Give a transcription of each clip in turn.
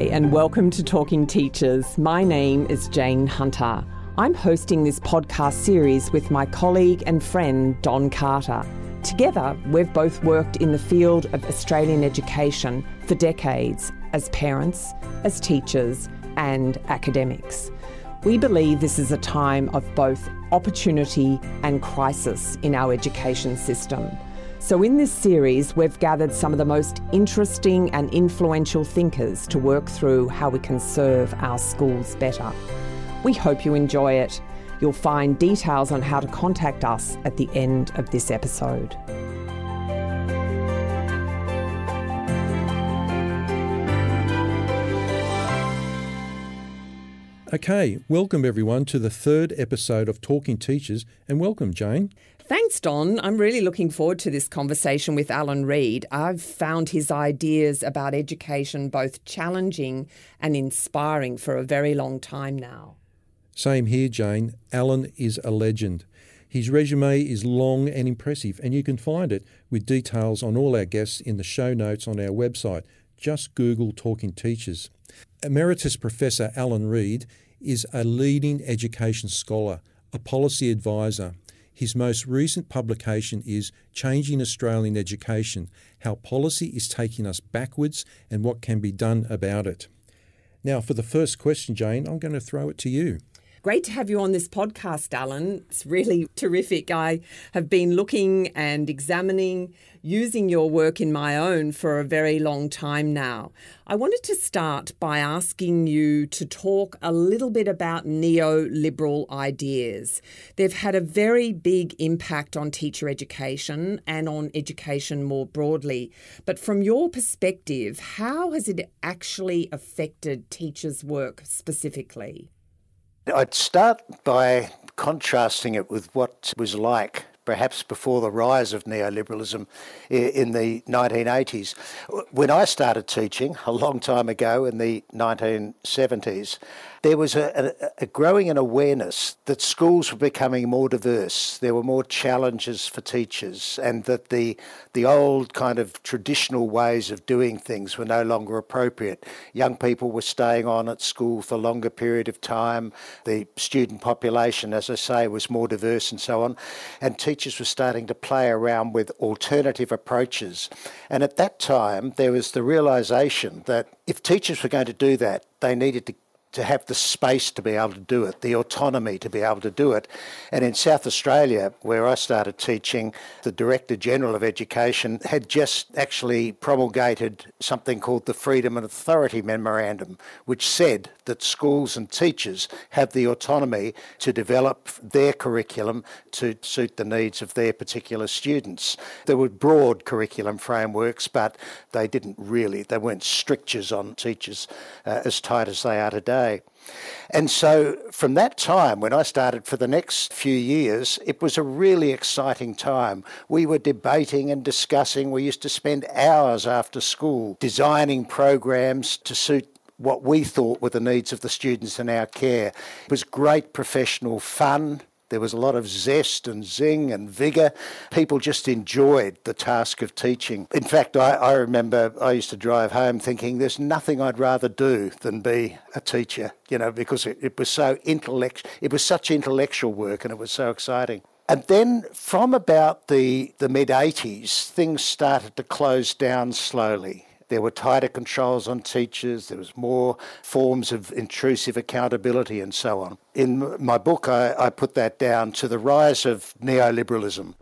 Hi, and welcome to Talking Teachers. My name is Jane Hunter. I'm hosting this podcast series with my colleague and friend Don Carter. Together, we've both worked in the field of Australian education for decades as parents, as teachers, and academics. We believe this is a time of both opportunity and crisis in our education system. So in this series, we've gathered some of the most interesting and influential thinkers to work through how we can serve our schools better. We hope you enjoy it. You'll find details on how to contact us at the end of this episode. Okay, welcome everyone to the third episode of Talking Teachers, and welcome, Jane. Thanks, Don. I'm really looking forward to this conversation with Alan Reid. I've found his ideas about education both challenging and inspiring for a very long time now. Same here, Jane. Alan is a legend. His resume is long and impressive, and you can find it with details on all our guests in the show notes on our website. Just Google Talking Teachers. Emeritus Professor Alan Reid is a leading education scholar, a policy advisor. His most recent publication is Changing Australian Education, How Policy is Taking Us Backwards and What Can Be Done About It. Now, for the first question, Jane, I'm going to throw it to you. Great to have you on this podcast, Alan. It's really terrific. I have been looking and examining, using your work in my own for a very long time now. I wanted to start by asking you to talk a little bit about neoliberal ideas. They've had a very big impact on teacher education and on education more broadly. But from your perspective, how has it actually affected teachers' work specifically? I'd start by contrasting it with what was like perhaps before the rise of neoliberalism in the 1980s. When I started teaching a long time ago in the 1970s, there was a growing an awareness that schools were becoming more diverse. There were more challenges for teachers and that the old kind of traditional ways of doing things were no longer appropriate. Young people were staying on at school for a longer period of time. The student population, as I say, was more diverse and so on. And teachers were starting to play around with alternative approaches. And at that time, there was the realisation that if teachers were going to do that, they needed to have the space to be able to do it, the autonomy to be able to do it. And in South Australia, where I started teaching, the Director General of Education had just actually promulgated something called the Freedom and Authority Memorandum, which said that schools and teachers have the autonomy to develop their curriculum to suit the needs of their particular students. There were broad curriculum frameworks, but they weren't strictures on teachers as tight as they are today. And so from that time, when I started for the next few years, it was a really exciting time. We were debating and discussing. We used to spend hours after school designing programs to suit what we thought were the needs of the students in our care. It was great professional fun. There was a lot of zest and zing and vigour. People just enjoyed the task of teaching. In fact, I remember I used to drive home thinking there's nothing I'd rather do than be a teacher, because it was so intellectual. It was such intellectual work and it was so exciting. And then from about the mid-80s, things started to close down slowly. There were tighter controls on teachers, there was more forms of intrusive accountability and so on. In my book, I put that down to the rise of neoliberalism.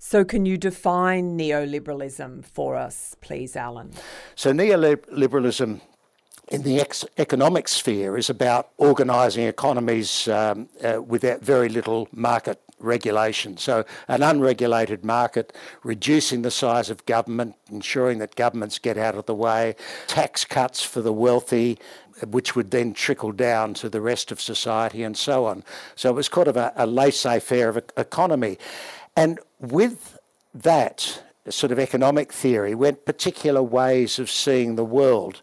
So can you define neoliberalism for us, please, Alan? So neoliberalism in the economic sphere is about organising economies with very little market regulation. So an unregulated market, reducing the size of government, ensuring that governments get out of the way, tax cuts for the wealthy, which would then trickle down to the rest of society and so on. So it was kind of a laissez-faire of economy. And with that sort of economic theory went particular ways of seeing the world.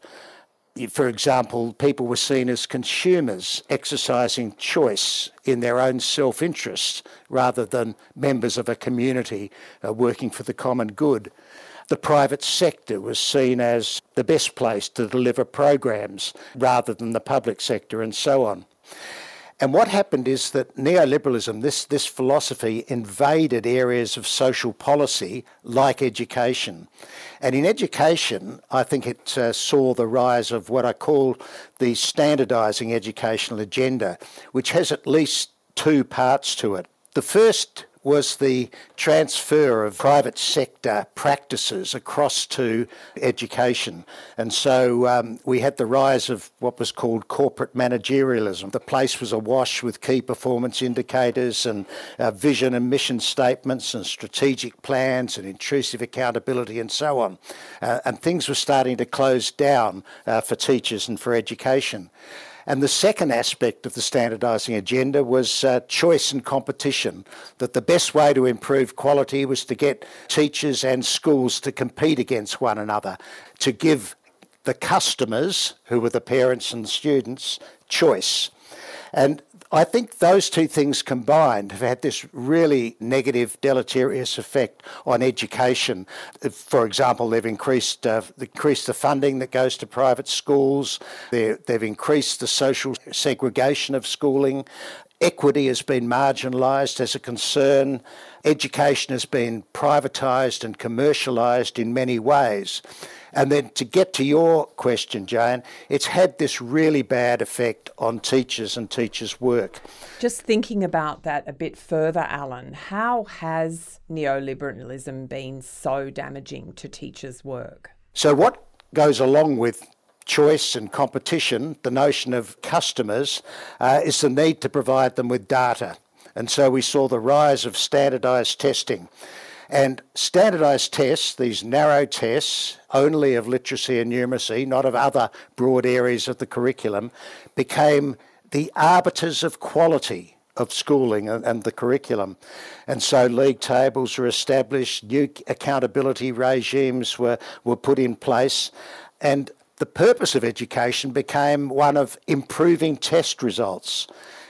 For example, people were seen as consumers exercising choice in their own self-interest rather than members of a community working for the common good. the private sector was seen as the best place to deliver programs rather than the public sector and so on. And what happened is that neoliberalism, this philosophy, invaded areas of social policy like education. And in education, I think it saw the rise of what I call the standardising educational agenda, which has at least two parts to it. The first was the transfer of private sector practices across to education. And so we had the rise of what was called corporate managerialism. The place was awash with key performance indicators and vision and mission statements and strategic plans and intrusive accountability and so on. And things were starting to close down for teachers and for education. And the second aspect of the standardising agenda was choice and competition, that the best way to improve quality was to get teachers and schools to compete against one another, to give the customers, who were the parents and the students, choice. And I think those two things combined have had this really negative, deleterious effect on education. For example, they've increased the funding that goes to private schools. They've increased the social segregation of schooling. Equity has been marginalised as a concern. Education has been privatised and commercialised in many ways. And then to get to your question, Jane, it's had this really bad effect on teachers and teachers' work. Just thinking about that a bit further, Alan, how has neoliberalism been so damaging to teachers' work? So what goes along with choice and competition, the notion of customers, is the need to provide them with data. And so we saw the rise of standardised testing. And standardised tests, these narrow tests, only of literacy and numeracy, not of other broad areas of the curriculum, became the arbiters of quality of schooling and the curriculum. And so league tables were established, new accountability regimes were put in place, and the purpose of education became one of improving test results.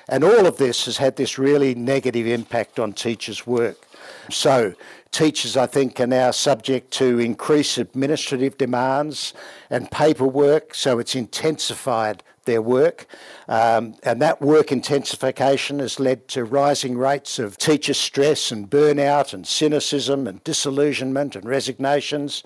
And all of this has had this really negative impact on teachers' work. So teachers, I think, are now subject to increased administrative demands and paperwork, so it's intensified their work. And that work intensification has led to rising rates of teacher stress and burnout and cynicism and disillusionment and resignations.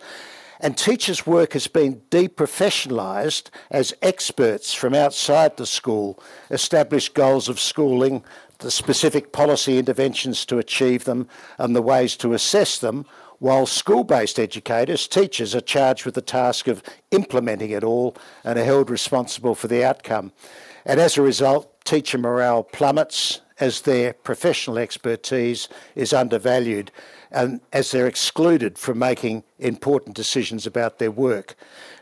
And teachers' work has been deprofessionalised as experts from outside the school establish goals of schooling, the specific policy interventions to achieve them, and the ways to assess them, while school-based educators, teachers, are charged with the task of implementing it all and are held responsible for the outcome. And as a result, teacher morale plummets as their professional expertise is undervalued and as they're excluded from making important decisions about their work,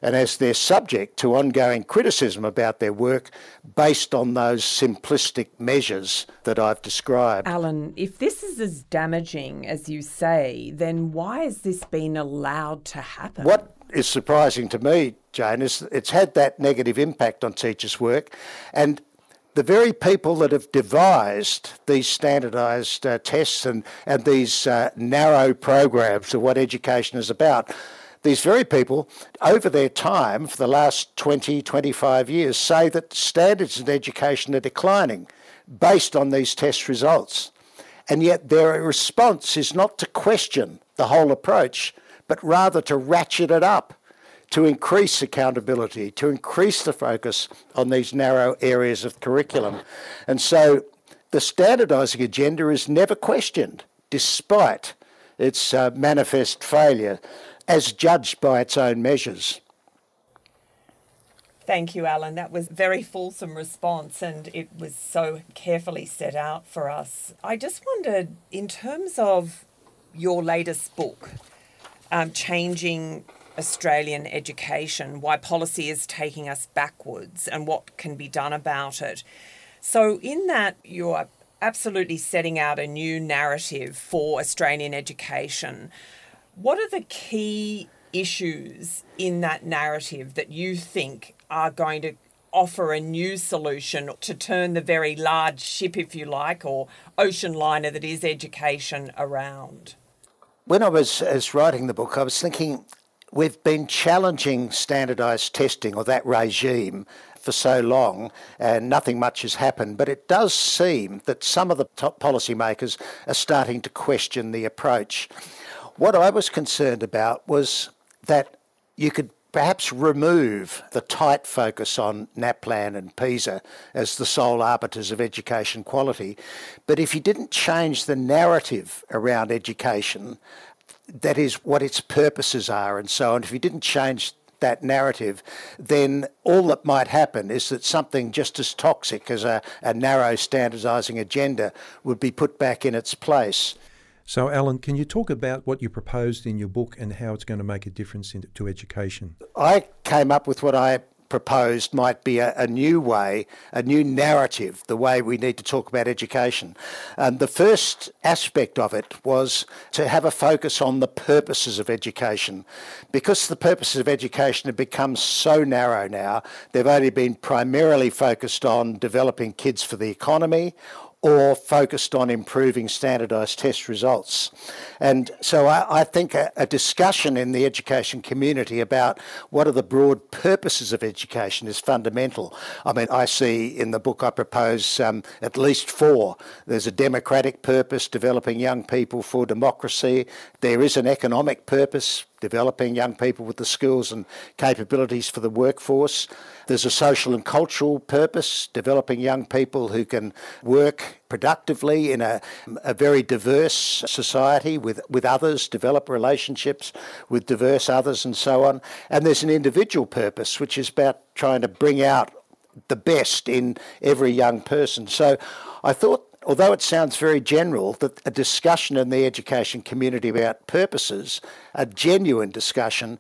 and as they're subject to ongoing criticism about their work based on those simplistic measures that I've described. Alan, if this is as damaging as you say, then why has this been allowed to happen? What is surprising to me, Jane, is it's had that negative impact on teachers' work, and the very people that have devised these standardised tests and these narrow programs of what education is about, these very people, over their time, for the last 20, 25 years, say that standards in education are declining based on these test results. And yet their response is not to question the whole approach, but rather to ratchet it up, to increase accountability, to increase the focus on these narrow areas of curriculum. And so the standardising agenda is never questioned, despite its manifest failure, as judged by its own measures. Thank you, Alan. That was a very fulsome response, and it was so carefully set out for us. I just wondered, in terms of your latest book, Changing Australian Education, Why Policy is Taking Us Backwards and What Can Be Done About It. So in that, you're absolutely setting out a new narrative for Australian education. What are the key issues in that narrative that you think are going to offer a new solution to turn the very large ship, if you like, or ocean liner that is education around? when I was writing the book, I was thinking we've been challenging standardised testing or that regime for so long and nothing much has happened. But it does seem that some of the top policymakers are starting to question the approach. What I was concerned about was that you could perhaps remove the tight focus on NAPLAN and PISA as the sole arbiters of education quality. But if you didn't change the narrative around education, that is what its purposes are and so on, if you didn't change that narrative, then all that might happen is that something just as toxic as a narrow standardising agenda would be put back in its place. So, Alan, can you talk about what you proposed in your book and how it's going to make a difference to education? I came up with what I proposed might be a new way, a new narrative, the way we need to talk about education. And the first aspect of it was to have a focus on the purposes of education. Because the purposes of education have become so narrow now, they've only been primarily focused on developing kids for the economy or focused on improving standardised test results. And so I think a discussion in the education community about what are the broad purposes of education is fundamental. I mean, I see in the book I propose at least four. There's a democratic purpose, developing young people for democracy. There is an economic purpose, developing young people with the skills and capabilities for the workforce. There's a social and cultural purpose, developing young people who can work productively in a very diverse society with others, develop relationships with diverse others and so on. And there's an individual purpose, which is about trying to bring out the best in every young person. So I thought, although it sounds very general, that a discussion in the education community about purposes, a genuine discussion,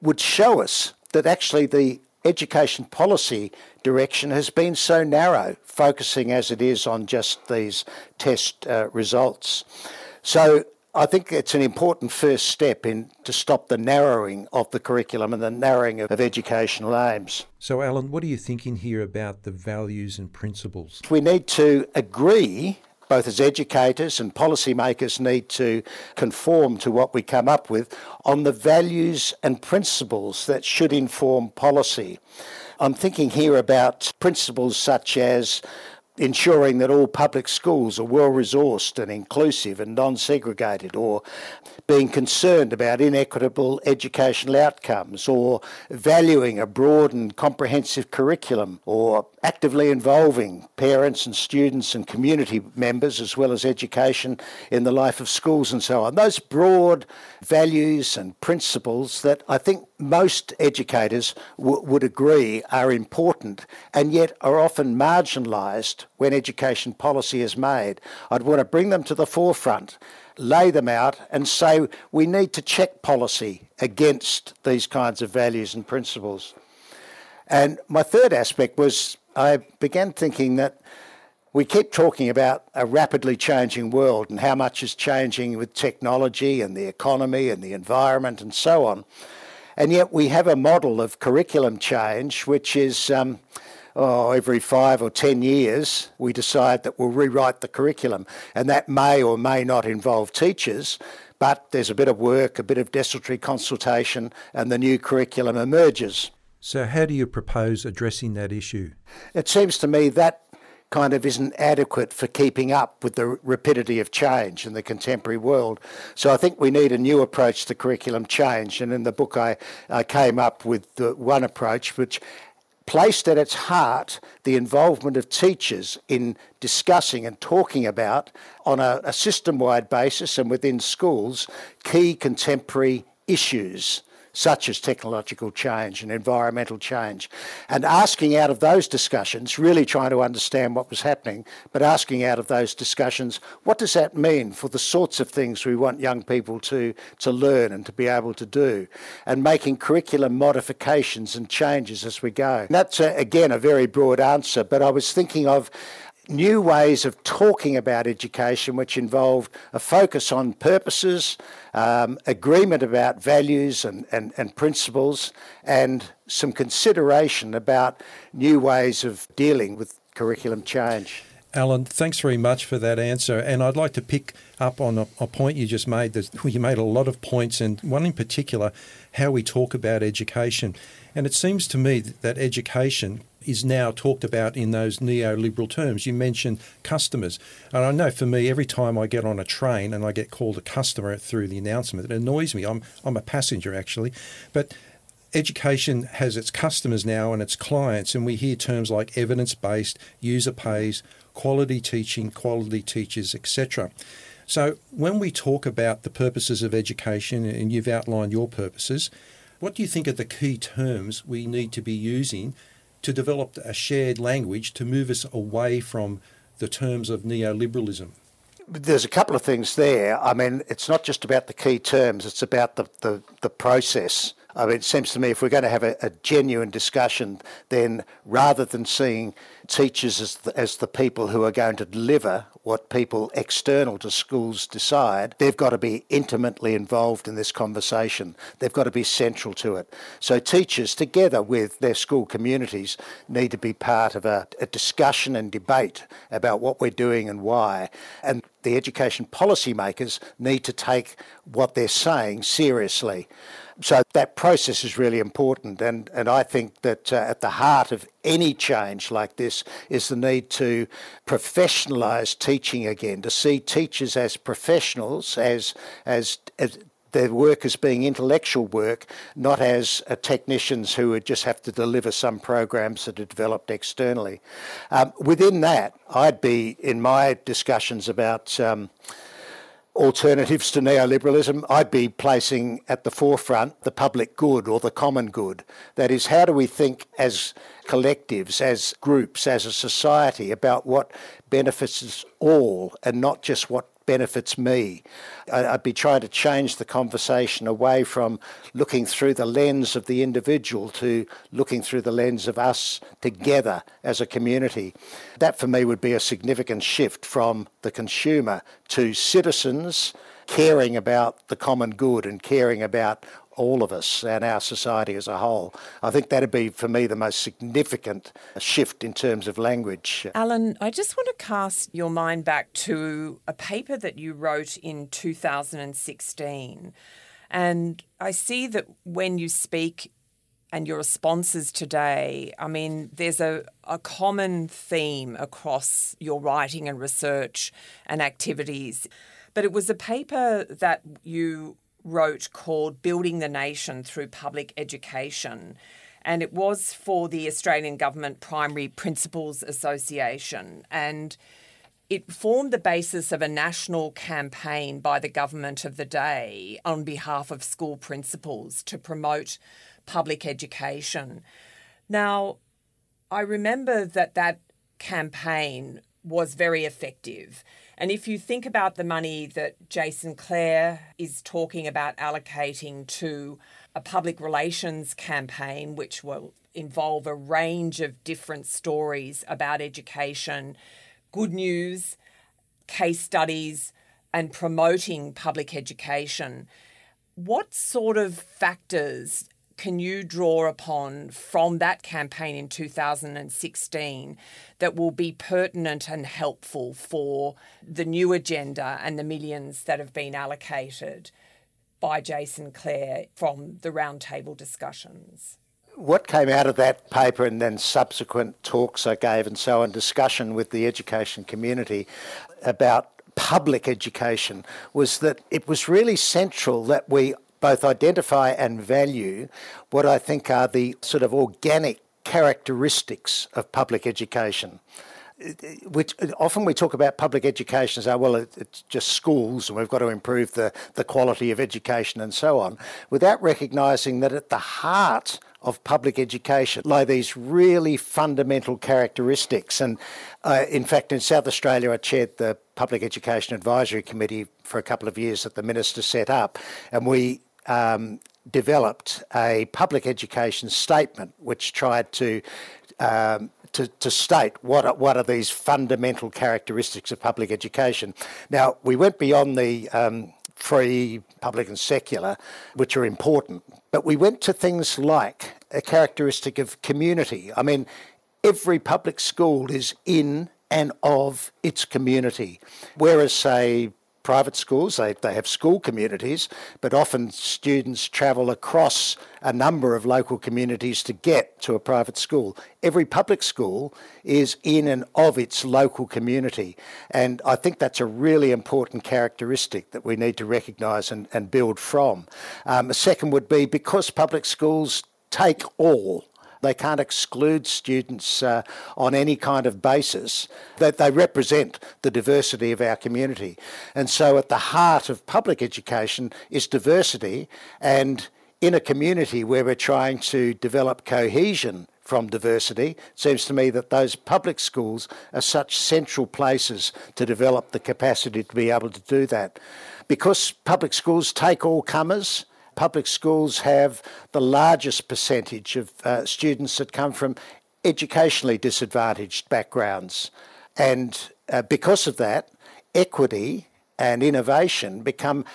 would show us that actually the education policy direction has been so narrow, focusing as it is on just these test results. So I think it's an important first step in to stop the narrowing of the curriculum and the narrowing of educational aims. So, Alan, what are you thinking here about the values and principles? We need to agree, both as educators and policymakers need to conform to what we come up with, on the values and principles that should inform policy. I'm thinking here about principles such as ensuring that all public schools are well-resourced and inclusive and non-segregated, or being concerned about inequitable educational outcomes, or valuing a broad and comprehensive curriculum, or actively involving parents and students and community members as well as education in the life of schools and so on. Those broad values and principles that I think most educators would agree are important and yet are often marginalised when education policy is made. I'd want to bring them to the forefront, lay them out and say we need to check policy against these kinds of values and principles. And my third aspect was I began thinking that we keep talking about a rapidly changing world and how much is changing with technology and the economy and the environment and so on. And yet we have a model of curriculum change, which is every 5 or 10 years we decide that we'll rewrite the curriculum. And that may or may not involve teachers, but there's a bit of work, a bit of desultory consultation, and the new curriculum emerges. So how do you propose addressing that issue? It seems to me that kind of isn't adequate for keeping up with the rapidity of change in the contemporary world. So I think we need a new approach to curriculum change. And in the book I came up with one approach which placed at its heart the involvement of teachers in discussing and talking about, on a system-wide basis and within schools, key contemporary issues such as technological change and environmental change, and asking out of those discussions, really trying to understand what was happening, but asking out of those discussions, what does that mean for the sorts of things we want young people to learn and to be able to do, and making curriculum modifications and changes as we go. And that's, again, a very broad answer, but I was thinking of new ways of talking about education which involved a focus on purposes, agreement about values and principles, and some consideration about new ways of dealing with curriculum change. Alan, thanks very much for that answer. And I'd like to pick up on a point you just made. You made a lot of points, and one in particular, how we talk about education. And it seems to me that education is now talked about in those neoliberal terms. You mentioned customers. And I know for me, every time I get on a train and I get called a customer through the announcement, it annoys me. I'm a passenger, actually. But education has its customers now and its clients, and we hear terms like evidence-based, user pays, quality teaching, quality teachers, etc. So when we talk about the purposes of education, and you've outlined your purposes, what do you think are the key terms we need to be using to develop a shared language to move us away from the terms of neoliberalism? There's a couple of things there. I mean, it's not just about the key terms, it's about the process. I mean, it seems to me if we're going to have a genuine discussion, then rather than seeing teachers as the people who are going to deliver what people external to schools decide, they've got to be intimately involved in this conversation. They've got to be central to it. So teachers, together with their school communities, need to be part of a discussion and debate about what we're doing and why. And the education policy makers need to take what they're saying seriously. So that process is really important, and I think that at the heart of any change like this is the need to professionalise teaching again, to see teachers as professionals, as their work as being intellectual work, not as technicians who would just have to deliver some programs that are developed externally. Within that, I'd be, in my discussions about alternatives to neoliberalism, I'd be placing at the forefront the public good or the common good. That is, how do we think as collectives, as groups, as a society about what benefits us all and not just what benefits me? I'd be trying to change the conversation away from looking through the lens of the individual to looking through the lens of us together as a community. That for me would be a significant shift from the consumer to citizens caring about the common good and caring about all of us and our society as a whole. I think that'd be, for me, the most significant shift in terms of language. Alan, I just want to cast your mind back to a paper that you wrote in 2016. And I see that when you speak and your responses today, I mean, there's a common theme across your writing and research and activities. But it was a paper that you wrote called Building the Nation Through Public Education, and it was for the Australian Government Primary Principals Association, and it formed the basis of a national campaign by the government of the day on behalf of school principals to promote public education. Now, I remember that campaign was very effective. And if you think about the money that Jason Clare is talking about allocating to a public relations campaign, which will involve a range of different stories about education, good news, case studies, and promoting public education, what sort of factors can you draw upon from that campaign in 2016 that will be pertinent and helpful for the new agenda and the millions that have been allocated by Jason Clare from the roundtable discussions? What came out of that paper and then subsequent talks I gave and so on, discussion with the education community about public education, was that it was really central that we both identify and value what I think are the sort of organic characteristics of public education. Which often we talk about public education as, well, it's just schools and we've got to improve the quality of education and so on, without recognising that at the heart of public education lie these really fundamental characteristics. And in fact, in South Australia, I chaired the Public Education Advisory Committee for a couple of years that the Minister set up, and we developed a public education statement which tried to state what are these fundamental characteristics of public education. Now, we went beyond the free, public and secular, which are important, but we went to things like a characteristic of community. I mean, every public school is in and of its community. Whereas, say, private schools, they have school communities, but often students travel across a number of local communities to get to a private school. Every public school is in and of its local community. And I think that's a really important characteristic that we need to recognise and build from. A second would be, because public schools take all, they can't exclude students on any kind of basis, that they represent the diversity of our community. And so at the heart of public education is diversity, and in a community where we're trying to develop cohesion from diversity, it seems to me that those public schools are such central places to develop the capacity to be able to do that. Because public schools take all comers, public schools have the largest percentage of students that come from educationally disadvantaged backgrounds. And because of that, equity and innovation become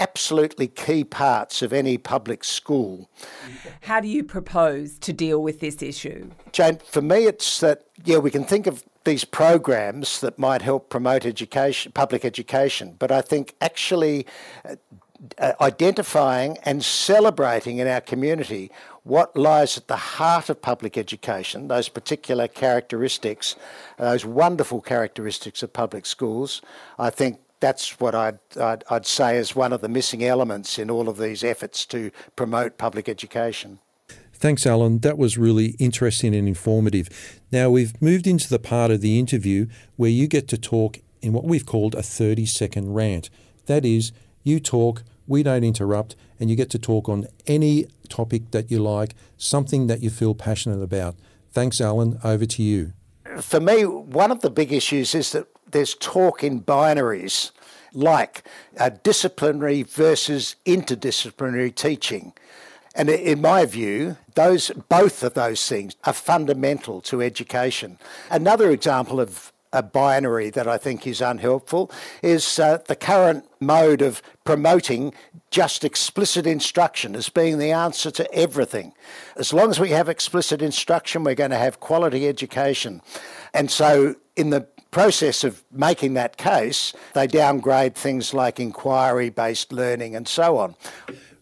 absolutely key parts of any public school. How do you propose to deal with this issue? Jane, for me it's that, yeah, we can think of these programs that might help promote education, public education, but I think actually identifying and celebrating in our community what lies at the heart of public education, those particular characteristics, those wonderful characteristics of public schools, I think that's what I'd say is one of the missing elements in all of these efforts to promote public education. Thanks, Alan. That was really interesting and informative. Now, we've moved into the part of the interview where you get to talk in what we've called a 30-second rant. That is, you talk, we don't interrupt, and you get to talk on any topic that you like, something that you feel passionate about. Thanks, Alan. Over to you. For me, one of the big issues is that there's talk in binaries, like disciplinary versus interdisciplinary teaching. And in my view, both of those things are fundamental to education. Another example of a binary that I think is unhelpful is the current mode of promoting just explicit instruction as being the answer to everything. As long as we have explicit instruction, we're going to have quality education. And so in the process of making that case, they downgrade things like inquiry-based learning and so on.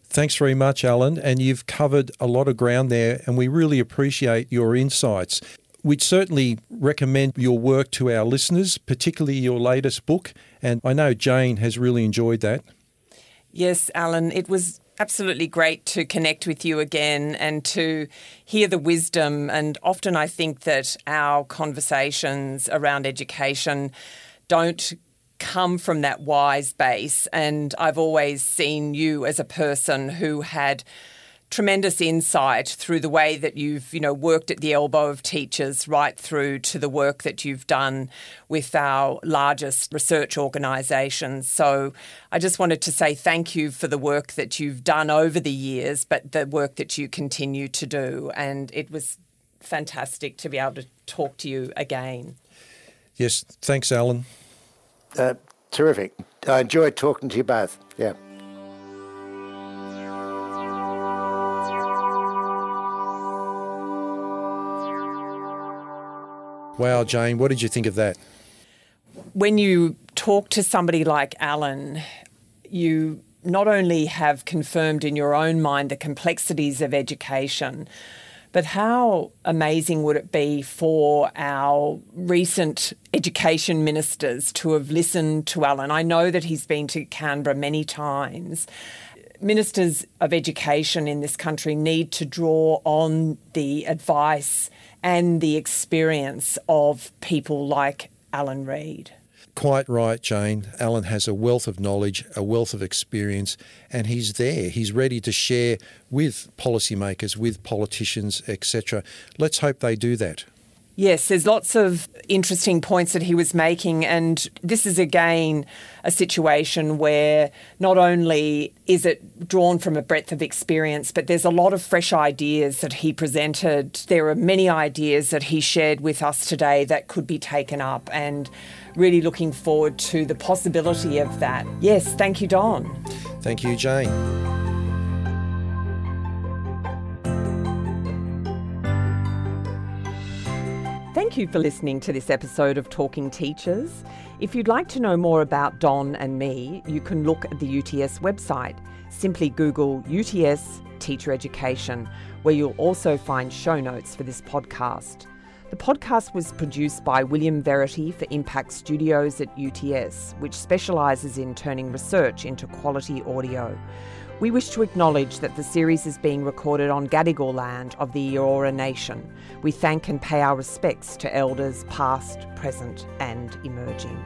Thanks very much, Alan. And you've covered a lot of ground there, and we really appreciate your insights. We'd certainly recommend your work to our listeners, particularly your latest book. And I know Jane has really enjoyed that. Yes, Alan, it was absolutely great to connect with you again and to hear the wisdom. And often I think that our conversations around education don't come from that wise base. And I've always seen you as a person who had tremendous insight through the way that you've, worked at the elbow of teachers right through to the work that you've done with our largest research organisations. So I just wanted to say thank you for the work that you've done over the years, but the work that you continue to do. And it was fantastic to be able to talk to you again. Yes, thanks, Alan. Terrific. I enjoyed talking to you both. Yeah. Wow, Jane, what did you think of that? When you talk to somebody like Alan, you not only have confirmed in your own mind the complexities of education, but how amazing would it be for our recent education ministers to have listened to Alan? I know that he's been to Canberra many times. Ministers of education in this country need to draw on the advice and the experience of people like Alan Reid. Quite right, Jane. Alan has a wealth of knowledge, a wealth of experience, and he's there. He's ready to share with policymakers, with politicians, etc. Let's hope they do that. Yes, there's lots of interesting points that he was making, and this is again a situation where not only is it drawn from a breadth of experience, but there's a lot of fresh ideas that he presented. There are many ideas that he shared with us today that could be taken up, and really looking forward to the possibility of that. Yes, thank you, Don. Thank you, Jane. Thank Thank you for listening to this episode of Talking Teachers. If you'd like to know more about Don and me, you can look at the UTS website. Simply Google UTS Teacher Education, where you'll also find show notes for this podcast. The podcast was produced by William Verity for Impact Studios at UTS, which specialises in turning research into quality audio. We wish to acknowledge that the series is being recorded on Gadigal land of the Eora Nation. We thank and pay our respects to Elders past, present and emerging.